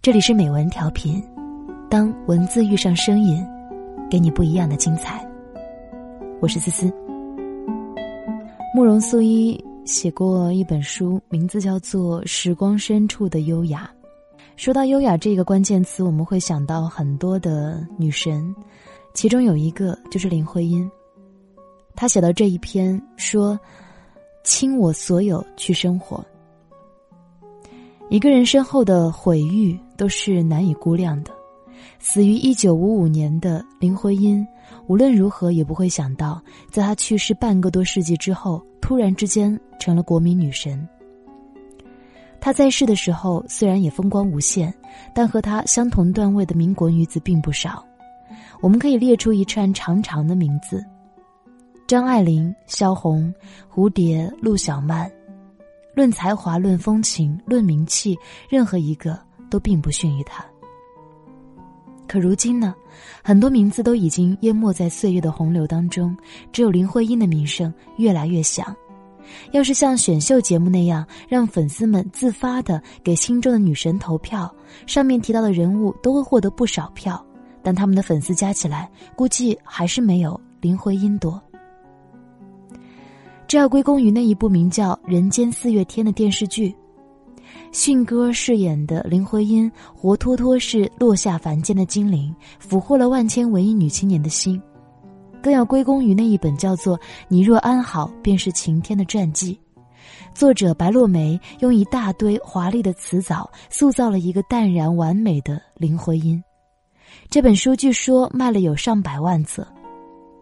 这里是美文调频，当文字遇上声音，给你不一样的精彩。我是思思。慕容素一写过一本书，名字叫做《时光深处的优雅》。说到优雅这个关键词，我们会想到很多的女神，其中有一个就是林徽因。她写到这一篇说，倾我所有去生活。一个人身后的毁誉都是难以估量的，死于1955年的林徽因无论如何也不会想到，在她去世半个多世纪之后，突然之间成了国民女神。她在世的时候虽然也风光无限，但和她相同段位的民国女子并不少。我们可以列出一串长长的名字，张爱玲、萧红、蝴蝶、陆小曼，论才华、论风情、论名气，任何一个都并不逊于她。可如今呢，很多名字都已经淹没在岁月的洪流当中，只有林徽因的名声越来越响。要是像选秀节目那样，让粉丝们自发地给心中的女神投票，上面提到的人物都会获得不少票，但他们的粉丝加起来估计还是没有林徽因多。这要归功于那一部名叫《人间四月天》的电视剧。迅哥饰演的林徽因活脱脱是落下凡间的精灵，俘获了万千文艺女青年的心。更要归功于那一本叫做《你若安好便是晴天》的传记，作者白落梅用一大堆华丽的词藻塑造了一个淡然完美的林徽因。这本书据说卖了有100万册，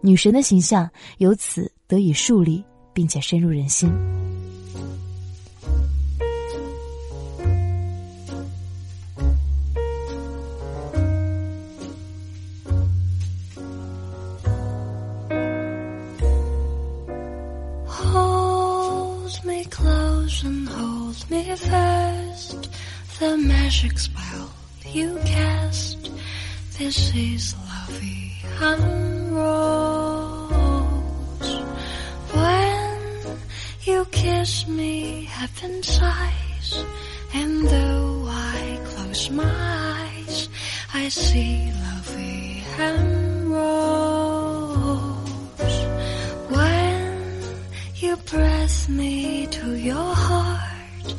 女神的形象由此得以树立，并且深入人心。Hold me close and hold me fast, the magic spell you cast, this is love unrolls. When you kiss me, heaven sighs, and though I close my eyes, I see love unrolls. When you press me to your heart,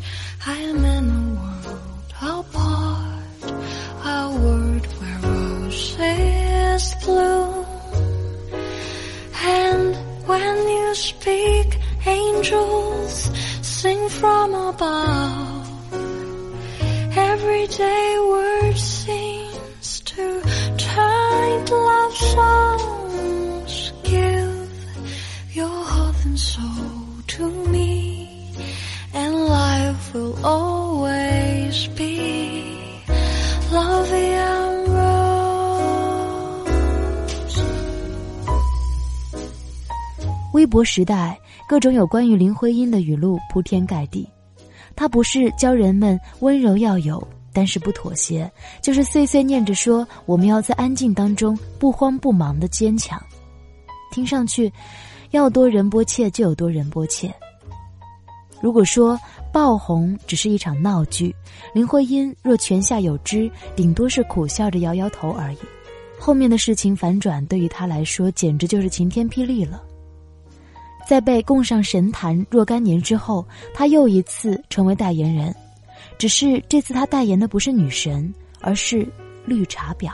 I am in a world apart, a world where roses bloom. And when you speak, angels sing from above. Everyday words seems to turn to love songs. Give your heart and soul to me.Will always be love and rose。 微博时代，各种有关于林徽因的语录铺天盖地。她不是教人们温柔要有，但是不妥协，就是碎碎念着说，我们要在安静当中不慌不忙的坚强。听上去，要多仁波切就有多仁波切。如果说爆红只是一场闹剧，林徽因若泉下有知，顶多是苦笑着摇摇头而已。后面的事情反转对于她来说简直就是晴天霹雳了。在被供上神坛若干年之后，她又一次成为代言人，只是这次她代言的不是女神，而是绿茶婊。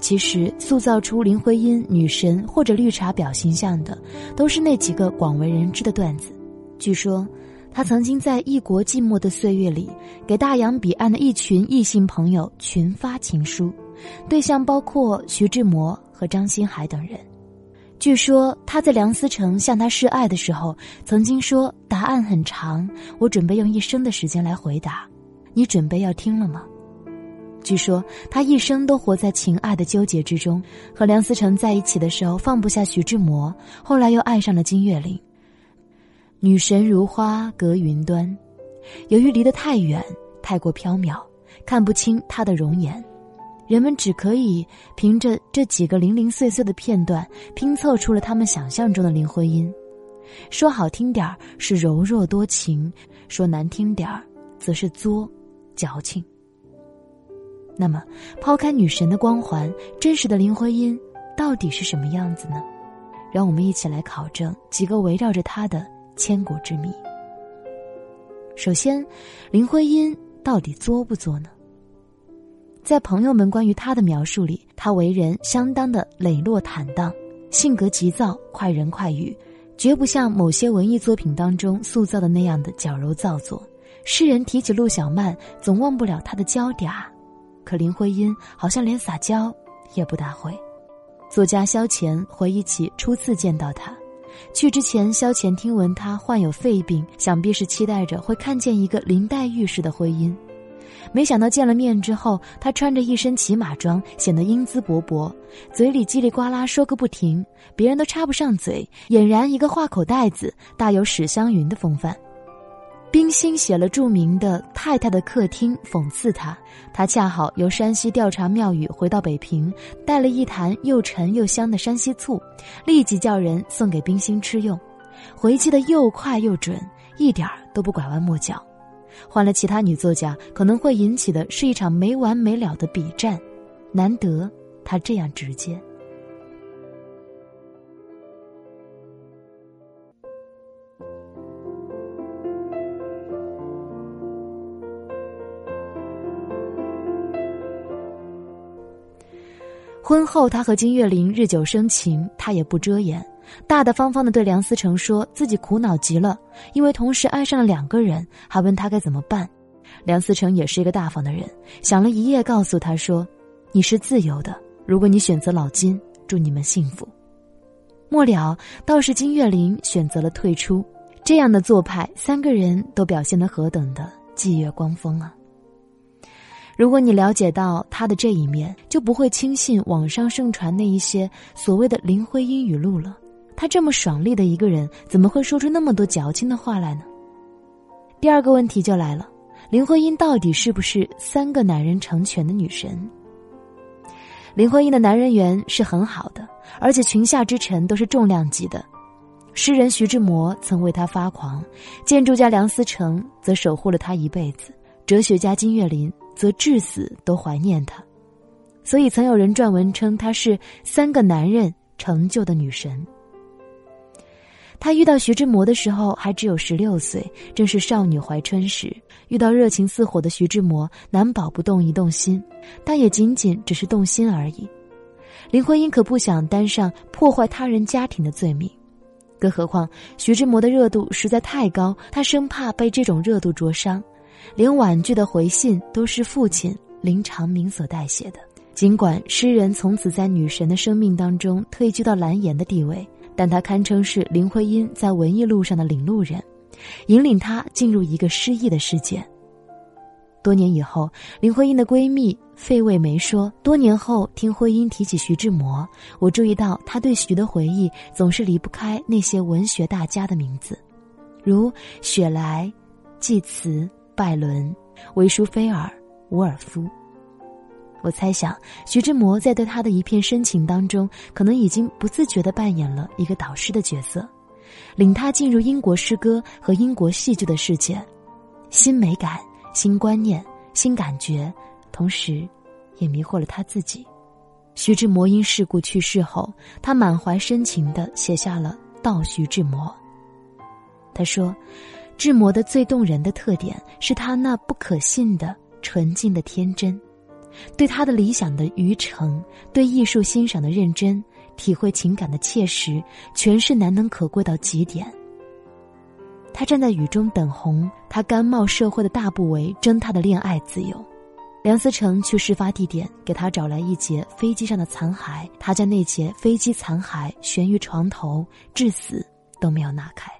其实塑造出林徽因女神或者绿茶婊形象的，都是那几个广为人知的段子。据说她曾经在异国寂寞的岁月里，给大洋彼岸的一群异性朋友群发情书，对象包括徐志摩和张新海等人。据说她在梁思成向她示爱的时候曾经说，答案很长，我准备用一生的时间来回答，你准备要听了吗？据说他一生都活在情爱的纠结之中，和梁思成在一起的时候放不下徐志摩，后来又爱上了金岳霖。女神如花隔云端，由于离得太远，太过缥缈，看不清她的容颜，人们只可以凭着这几个零零碎碎的片段拼凑出了他们想象中的林徽因。说好听点是柔弱多情，说难听点儿，则是作、矫情。那么，抛开女神的光环，真实的林徽因到底是什么样子呢？让我们一起来考证几个围绕着她的千古之谜。首先，林徽因到底作不作呢？在朋友们关于她的描述里，她为人相当的磊落坦荡，性格急躁，快人快语，绝不像某些文艺作品当中塑造的那样的矫揉造作。诗人提起陆小曼，总忘不了她的娇嗲，可林徽因好像连撒娇也不大会。作家萧乾回忆起初次见到她，去之前，萧乾听闻她患有肺病，想必是期待着会看见一个林黛玉式的徽因。没想到见了面之后，她穿着一身骑马装，显得英姿勃勃，嘴里叽里呱啦说个不停，别人都插不上嘴，俨然一个话口袋子，大有史湘云的风范。冰心写了著名的《太太的客厅》讽刺她，她恰好由山西调查庙宇回到北平，带了一坛又沉又香的山西醋，立即叫人送给冰心吃用，回击的又快又准，一点都不拐弯抹角。换了其他女作家，可能会引起的是一场没完没了的笔战，难得她这样直接。婚后，她和金岳霖日久生情，她也不遮掩，大大方方地对梁思成说自己苦恼极了，因为同时爱上了2个人，还问他该怎么办。梁思成也是一个大方的人，想了一夜告诉他说，你是自由的，如果你选择老金，祝你们幸福。末了倒是金岳霖选择了退出，这样的做派，3个人都表现得何等的霁月光风啊。如果你了解到他的这一面，就不会轻信网上盛传那一些所谓的林徽因语录了。他这么爽利的一个人，怎么会说出那么多矫情的话来呢？第二个问题就来了，林徽因到底是不是3个男人成全的女神？林徽因的男人缘是很好的，而且裙下之臣都是重量级的。诗人徐志摩曾为她发狂，建筑家梁思成则守护了她一辈子，哲学家金岳霖则至死都怀念她，所以曾有人撰文称她是3个男人成就的女神。她遇到徐志摩的时候还只有16岁，正是少女怀春时，遇到热情似火的徐志摩，难保不动一动心，但也仅仅只是动心而已。林徽因可不想担上破坏他人家庭的罪名，更何况徐志摩的热度实在太高，她生怕被这种热度灼伤，连婉拒的回信都是父亲林长民所代写的。尽管诗人从此在女神的生命当中退居到蓝颜的地位，但他堪称是林徽因在文艺路上的领路人，引领她进入一个诗意的世界。多年以后，林徽因的闺蜜费慰梅说，多年后听徽因提起徐志摩，我注意到她对徐的回忆总是离不开那些文学大家的名字，如雪莱、济慈、拜伦、维舒菲尔、伍尔夫。我猜想，徐志摩在对他的一片深情当中，可能已经不自觉地扮演了一个导师的角色，领他进入英国诗歌和英国戏剧的世界，新美感、新观念、新感觉，同时也迷惑了他自己。徐志摩因事故去世后，他满怀深情地写下了《悼徐志摩》。他说，志摩的最动人的特点是他那不可信的纯净的天真，对他的理想的愚诚，对艺术欣赏的认真，体会情感的切实，全是难能可贵到极点。他站在雨中等红，他甘冒社会的大不韪争他的恋爱自由。梁思成去事发地点，给他找来一截飞机上的残骸，他将那截飞机残骸悬于床头，至死都没有拿开。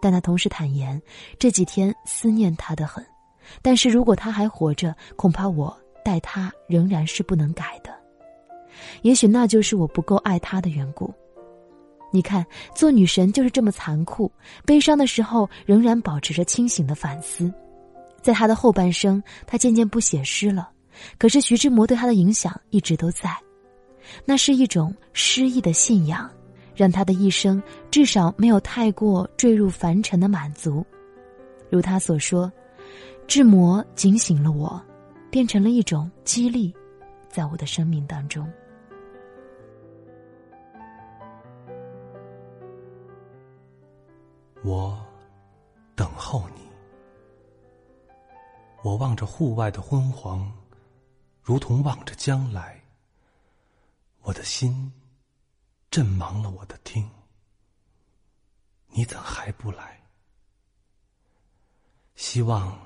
但他同时坦言，这几天思念他得很，但是如果他还活着，恐怕我待他仍然是不能改的，也许那就是我不够爱他的缘故。你看，做女神就是这么残酷，悲伤的时候仍然保持着清醒的反思。在他的后半生，他渐渐不写诗了，可是徐志摩对他的影响一直都在，那是一种诗意的信仰，让他的一生至少没有太过坠入凡尘的满足，如他所说，志摩警醒了我，变成了一种激励，在我的生命当中。我等候你，我望着户外的昏黄，如同望着将来，我的心震忙了我的听，你怎还不来？希望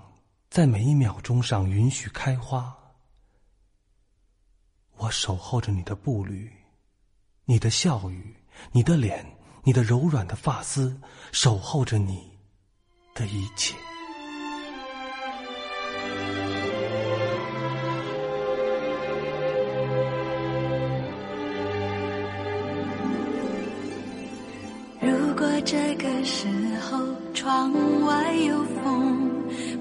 在每一秒钟上允许开花，我守候着你的步履，你的笑语，你的脸，你的柔软的发丝，守候着你的一切。如果这个时候窗外有风，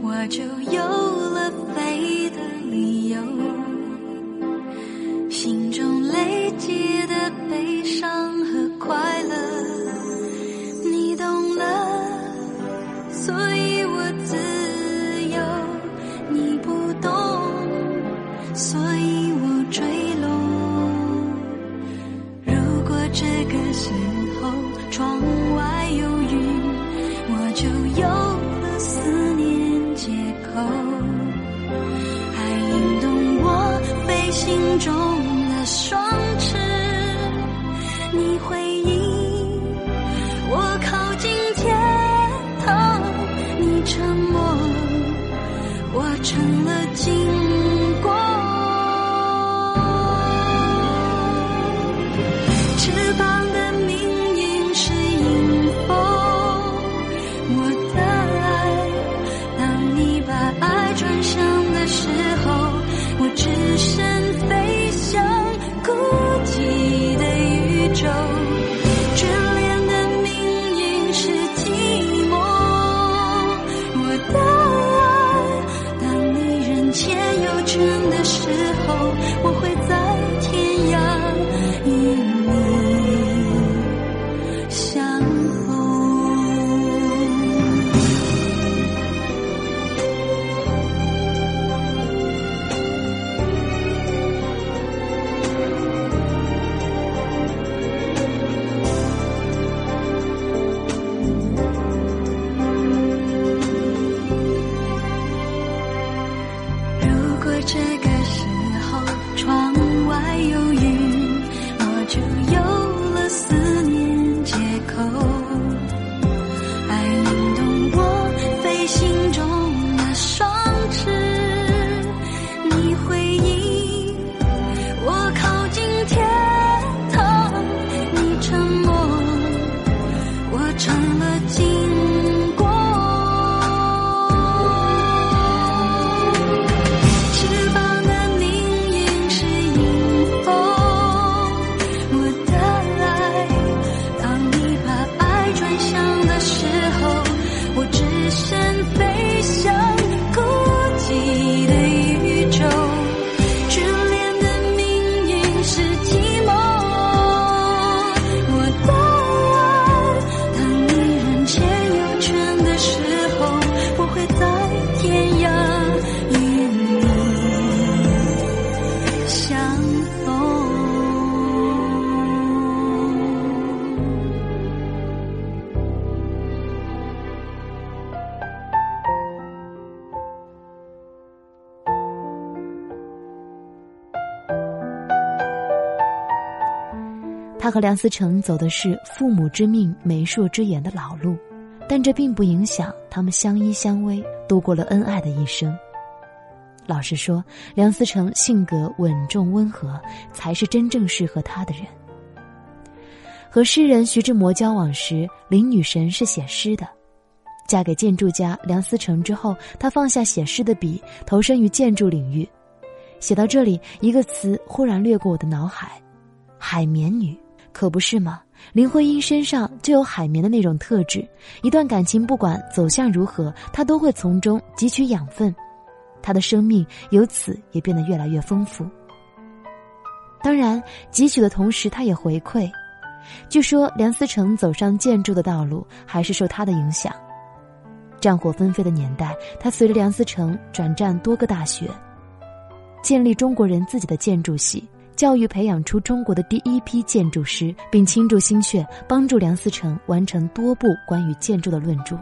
我就有了飞的理由，心中累积的悲伤和快乐你懂了，所以我自由，你不懂，所以我坠落。如果这个时候窗外有云，我就有了思念借口，还引动我飞行中双翅，你回应我靠近天堂，你沉默，我成了经过。翅膀的命运是迎风，我的爱，当你把爱转向的时候，我只剩飞翔孤寂的宇宙，眷恋的命运是寂寞，我的爱，当你人间有权的时候，我会在天涯与你相他和梁思成走的是父母之命媒妁之言的老路，但这并不影响他们相依相偎度过了恩爱的一生。老实说，梁思成性格稳重温和，才是真正适合他的人。和诗人徐志摩交往时，林女神是写诗的，嫁给建筑家梁思成之后，她放下写诗的笔，投身于建筑领域。写到这里，一个词忽然掠过我的脑海，海绵女。可不是吗？林徽因身上就有海绵的那种特质，一段感情不管走向如何，她都会从中汲取养分，她的生命由此也变得越来越丰富。当然，汲取的同时她也回馈。据说梁思成走上建筑的道路还是受她的影响。战火纷飞的年代，他随着梁思成转战多个大学，建立中国人自己的建筑系，教育培养出中国的第一批建筑师，并倾注心血帮助梁思成完成多部关于建筑的论著。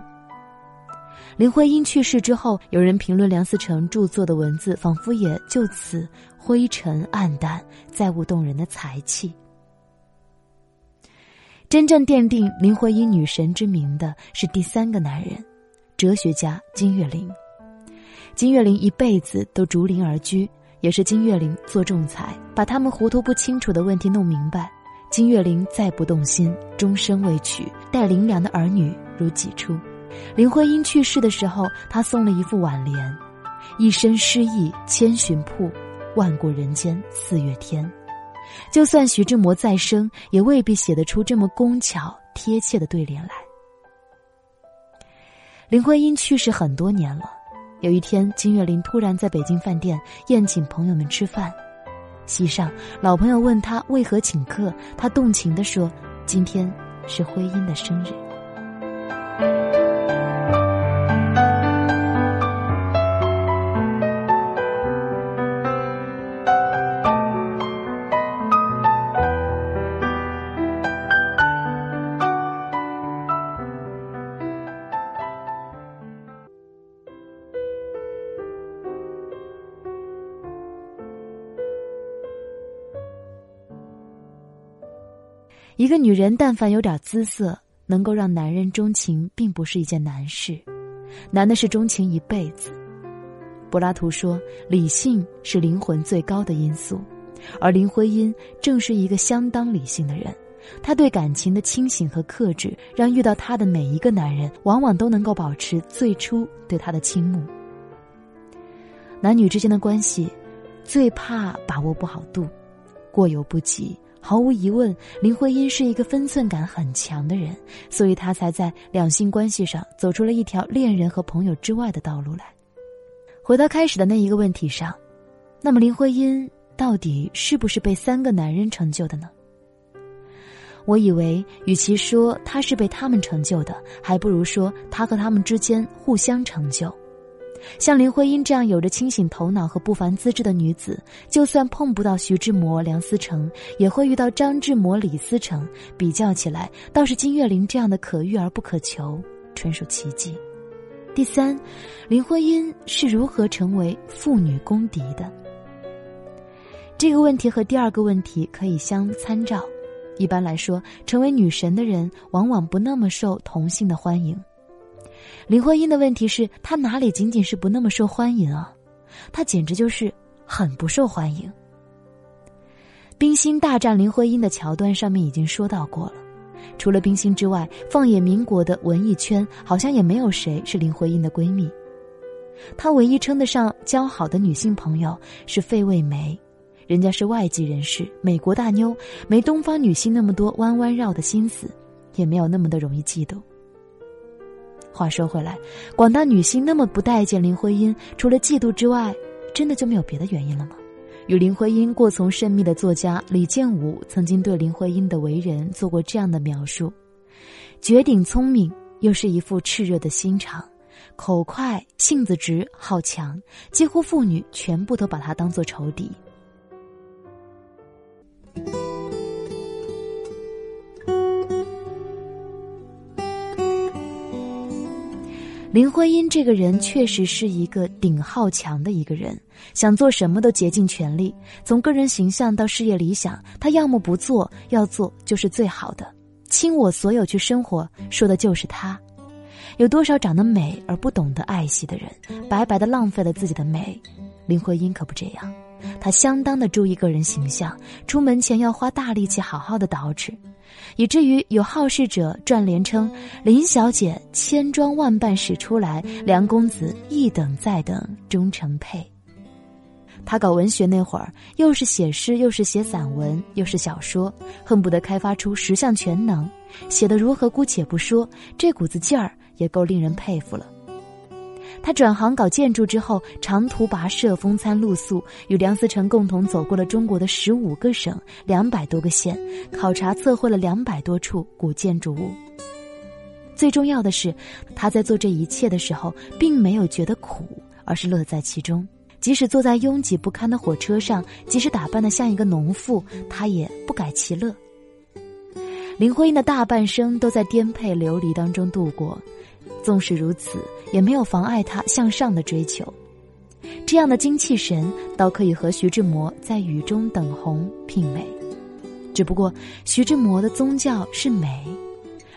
林徽因去世之后，有人评论梁思成著作的文字仿佛也就此灰沉暗淡，再无动人的才气。真正奠定林徽因女神之名的是第三个男人，哲学家金岳霖。金岳霖一辈子都逐林而居，也是金岳霖做仲裁，把他们糊涂不清楚的问题弄明白。金岳霖再不动心，终身未娶，待林良的儿女如己出。林徽因去世的时候，他送了一副挽联：一身诗意千寻瀑，万古人间四月天。就算徐志摩再生，也未必写得出这么工巧贴切的对联来。林徽因去世很多年了，有一天金岳霖突然在北京饭店宴请朋友们吃饭，席上老朋友问他为何请客，他动情地说：今天是徽因的生日。一个女人但凡有点姿色，能够让男人钟情并不是一件难事，难的是钟情一辈子。柏拉图说，理性是灵魂最高的因素，而林徽因正是一个相当理性的人，她对感情的清醒和克制，让遇到她的每一个男人往往都能够保持最初对她的倾慕。男女之间的关系最怕把握不好度，过犹不及。毫无疑问，林徽因是一个分寸感很强的人，所以她才在两性关系上走出了一条恋人和朋友之外的道路来。回到开始的那一个问题上，那么林徽因到底是不是被三个男人成就的呢？我以为与其说她是被他们成就的，还不如说她和他们之间互相成就。像林徽因这样有着清醒头脑和不凡资质的女子，就算碰不到徐志摩、梁思成，也会遇到张志摩、李思成，比较起来倒是金岳霖这样的可遇而不可求，纯属奇迹。第三，林徽因是如何成为妇女公敌的？这个问题和第二个问题可以相参照。一般来说，成为女神的人往往不那么受同性的欢迎。林徽因的问题是，她哪里仅仅是不那么受欢迎啊，她简直就是很不受欢迎。冰心大战林徽因的桥段上面已经说到过了，除了冰心之外，放眼民国的文艺圈好像也没有谁是林徽因的闺蜜。她唯一称得上交好的女性朋友是费慰梅，人家是外籍人士，美国大妞，没东方女性那么多弯弯绕的心思，也没有那么的容易嫉妒。话说回来，广大女性那么不待见林徽因，除了嫉妒之外，真的就没有别的原因了吗？与林徽因过从甚密的作家李建武曾经对林徽因的为人做过这样的描述：绝顶聪明，又是一副炽热的心肠，口快，性子直，好强，几乎妇女全部都把她当作仇敌。林徽因这个人确实是一个顶好强的一个人，想做什么都竭尽全力，从个人形象到事业理想，他要么不做，要做就是最好的，倾我所有去生活，说的就是他。有多少长得美而不懂得爱惜的人，白白的浪费了自己的美？林徽因可不这样，她相当的注意个人形象，出门前要花大力气好好的捯饬，以至于有好事者撰联称：林小姐千装万扮使出来，梁公子一等再等终成配。他搞文学那会儿，又是写诗，又是写散文，又是小说，恨不得开发出十项全能，写得如何姑且不说，这股子劲儿也够令人佩服了。他转行搞建筑之后，长途跋涉，风餐露宿，与梁思成共同走过了中国的15个省、200多个县，考察测绘了200多处古建筑物。最重要的是，他在做这一切的时候并没有觉得苦，而是乐在其中。即使坐在拥挤不堪的火车上，即使打扮得像一个农妇，他也不改其乐。林徽因的大半生都在颠沛流离当中度过，纵使如此，也没有妨碍他向上的追求。这样的精气神倒可以和徐志摩在雨中等红媲美，只不过徐志摩的宗教是美，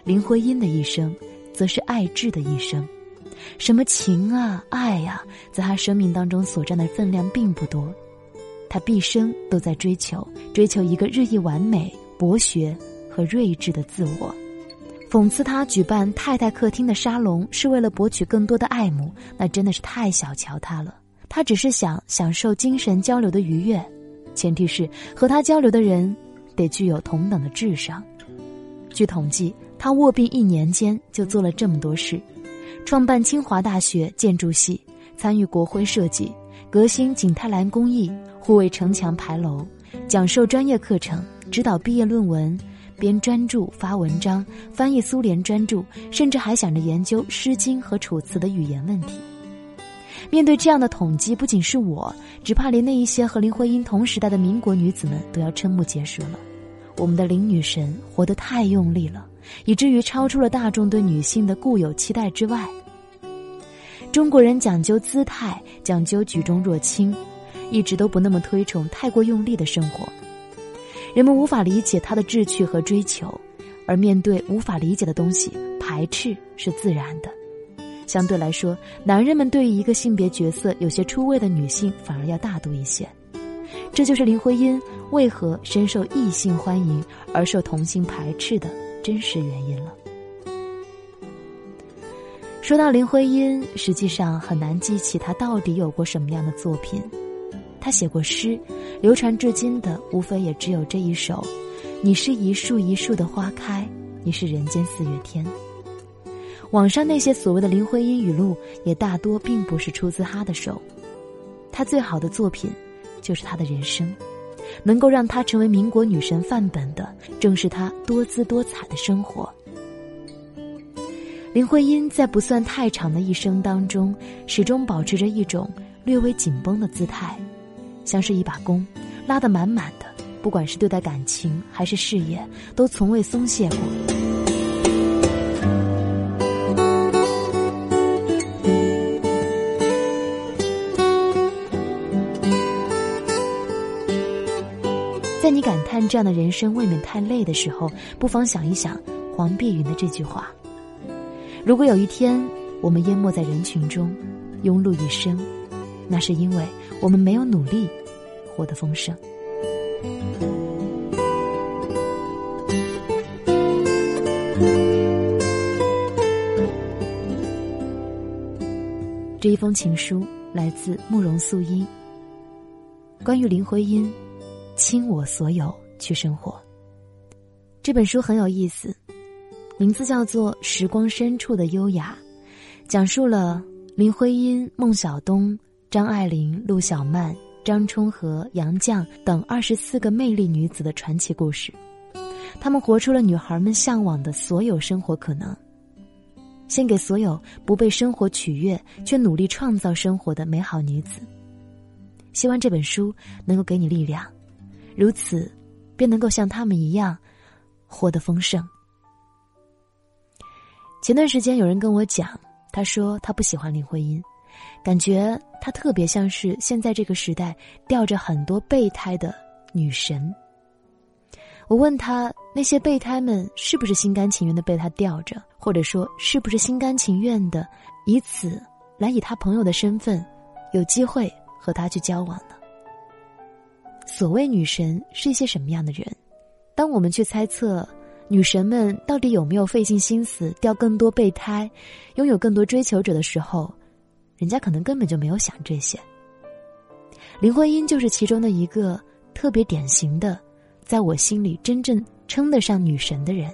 林徽因的一生则是爱智的一生。什么情啊爱啊，在他生命当中所占的分量并不多，他毕生都在追求一个日益完美、博学和睿智的自我。讽刺他举办太太客厅的沙龙是为了博取更多的爱慕，那真的是太小瞧他了。他只是想享受精神交流的愉悦，前提是和他交流的人得具有同等的智商。据统计，他卧病一年间就做了这么多事：创办清华大学建筑系，参与国徽设计，革新景泰蓝工艺，护卫城墙牌楼，讲授专业课程，指导毕业论文，编专著发文章，翻译苏联专著，甚至还想着研究《诗经》和《楚辞》的语言问题。面对这样的统计，不仅是我，只怕连那一些和林徽因同时代的民国女子们都要瞠目结舌了。我们的林女神活得太用力了，以至于超出了大众对女性的固有期待之外。中国人讲究姿态，讲究举重若轻，一直都不那么推崇太过用力的生活。人们无法理解她的志趣和追求，而面对无法理解的东西，排斥是自然的。相对来说，男人们对于一个性别角色有些出位的女性反而要大度一些。这就是林徽因为何深受异性欢迎而受同性排斥的真实原因了。说到林徽因，实际上很难记起她到底有过什么样的作品。她写过诗，流传至今的无非也只有这一首：你是一树一树的花开，你是人间四月天。网上那些所谓的林徽因语录也大多并不是出自她的手。她最好的作品就是她的人生，能够让她成为民国女神范本的正是她多姿多彩的生活。林徽因在不算太长的一生当中，始终保持着一种略微紧绷的姿态，像是一把弓拉得满满的，不管是对待感情还是事业，都从未松懈过。在你感叹这样的人生未免太累的时候，不妨想一想黄碧云的这句话：如果有一天我们淹没在人群中，庸碌一生，那是因为我们没有努力活得丰盛。这一封情书来自慕容素英，关于林徽因，倾我所有去生活。这本书很有意思，名字叫做《时光深处的优雅》，讲述了林徽因、孟小冬、张爱玲、陆小曼、张充和、杨绛等24个魅力女子的传奇故事。她们活出了女孩们向往的所有生活可能，献给所有不被生活取悦却努力创造生活的美好女子。希望这本书能够给你力量，如此便能够像他们一样活得丰盛。前段时间有人跟我讲，他说他不喜欢林徽因，感觉她特别像是现在这个时代吊着很多备胎的女神。我问他，那些备胎们是不是心甘情愿的被她吊着，或者说是不是心甘情愿的以此来以她朋友的身份有机会和她去交往呢？所谓女神是一些什么样的人？当我们去猜测女神们到底有没有费尽心思钓更多备胎，拥有更多追求者的时候，人家可能根本就没有想这些。林徽因就是其中的一个特别典型的，在我心里真正称得上女神的人。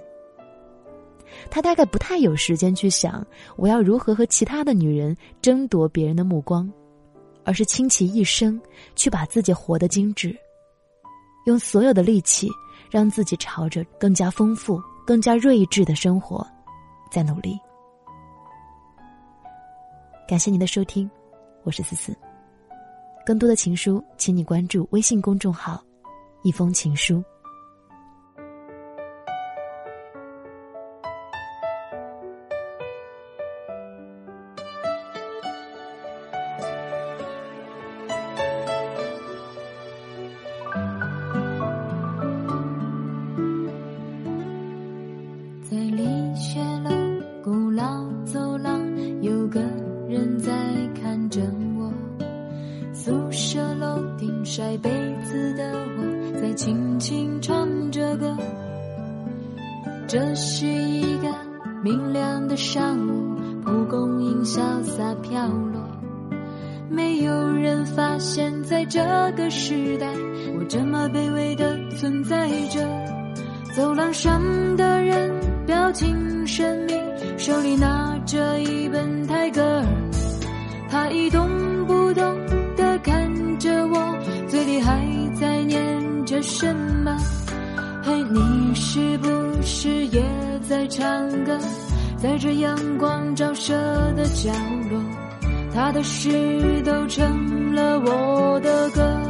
她大概不太有时间去想我要如何和其他的女人争夺别人的目光，而是倾其一生去把自己活得精致，用所有的力气让自己朝着更加丰富、更加睿智的生活在努力。感谢您的收听，我是思思。更多的情书，请你关注微信公众号“一封情书”。在丽雪楼古老走廊，有个人在看着我。宿舍楼顶晒被子的我，在轻轻唱着歌。这是一个明亮的上午，蒲公英潇洒飘落，没有人发现在这个时代，我这么卑微的存在着。走廊上的人表情神秘，手里拿着一本泰戈尔，他一动不动地看着我，嘴里还在念着什么。嘿，你是不是也在唱歌？在这阳光照射的角落，他的诗都成了我的歌。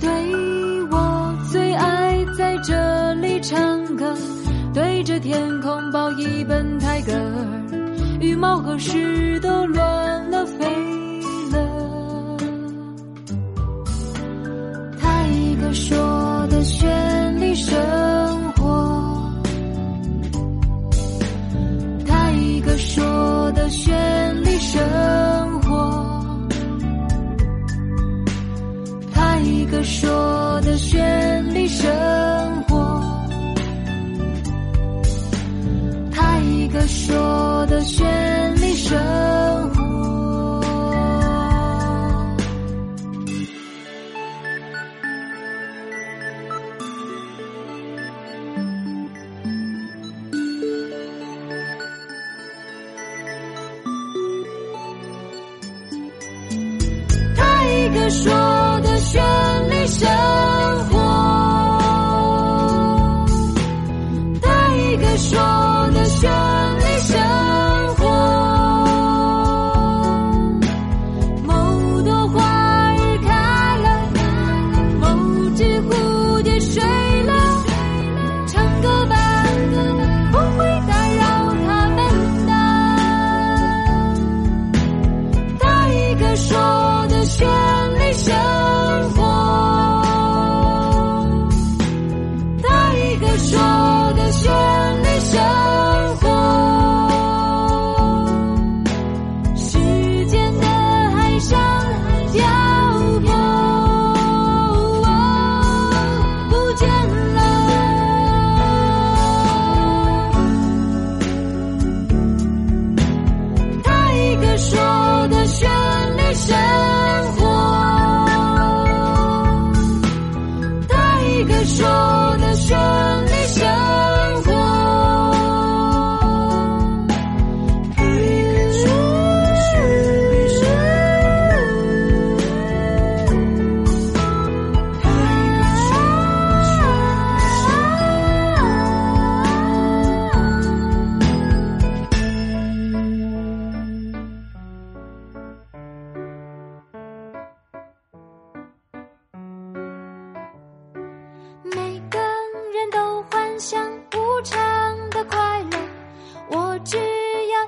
对，在这里唱歌，对着天空抱一本泰戈尔，羽毛和诗都乱了飞了。泰戈说的绚丽生活，泰戈说的绚丽生活，泰戈说的绚丽生活，他说的绚丽生活。他一个说的绚丽生活，他一个说的绚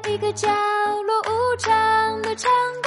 一个角落无常的唱歌。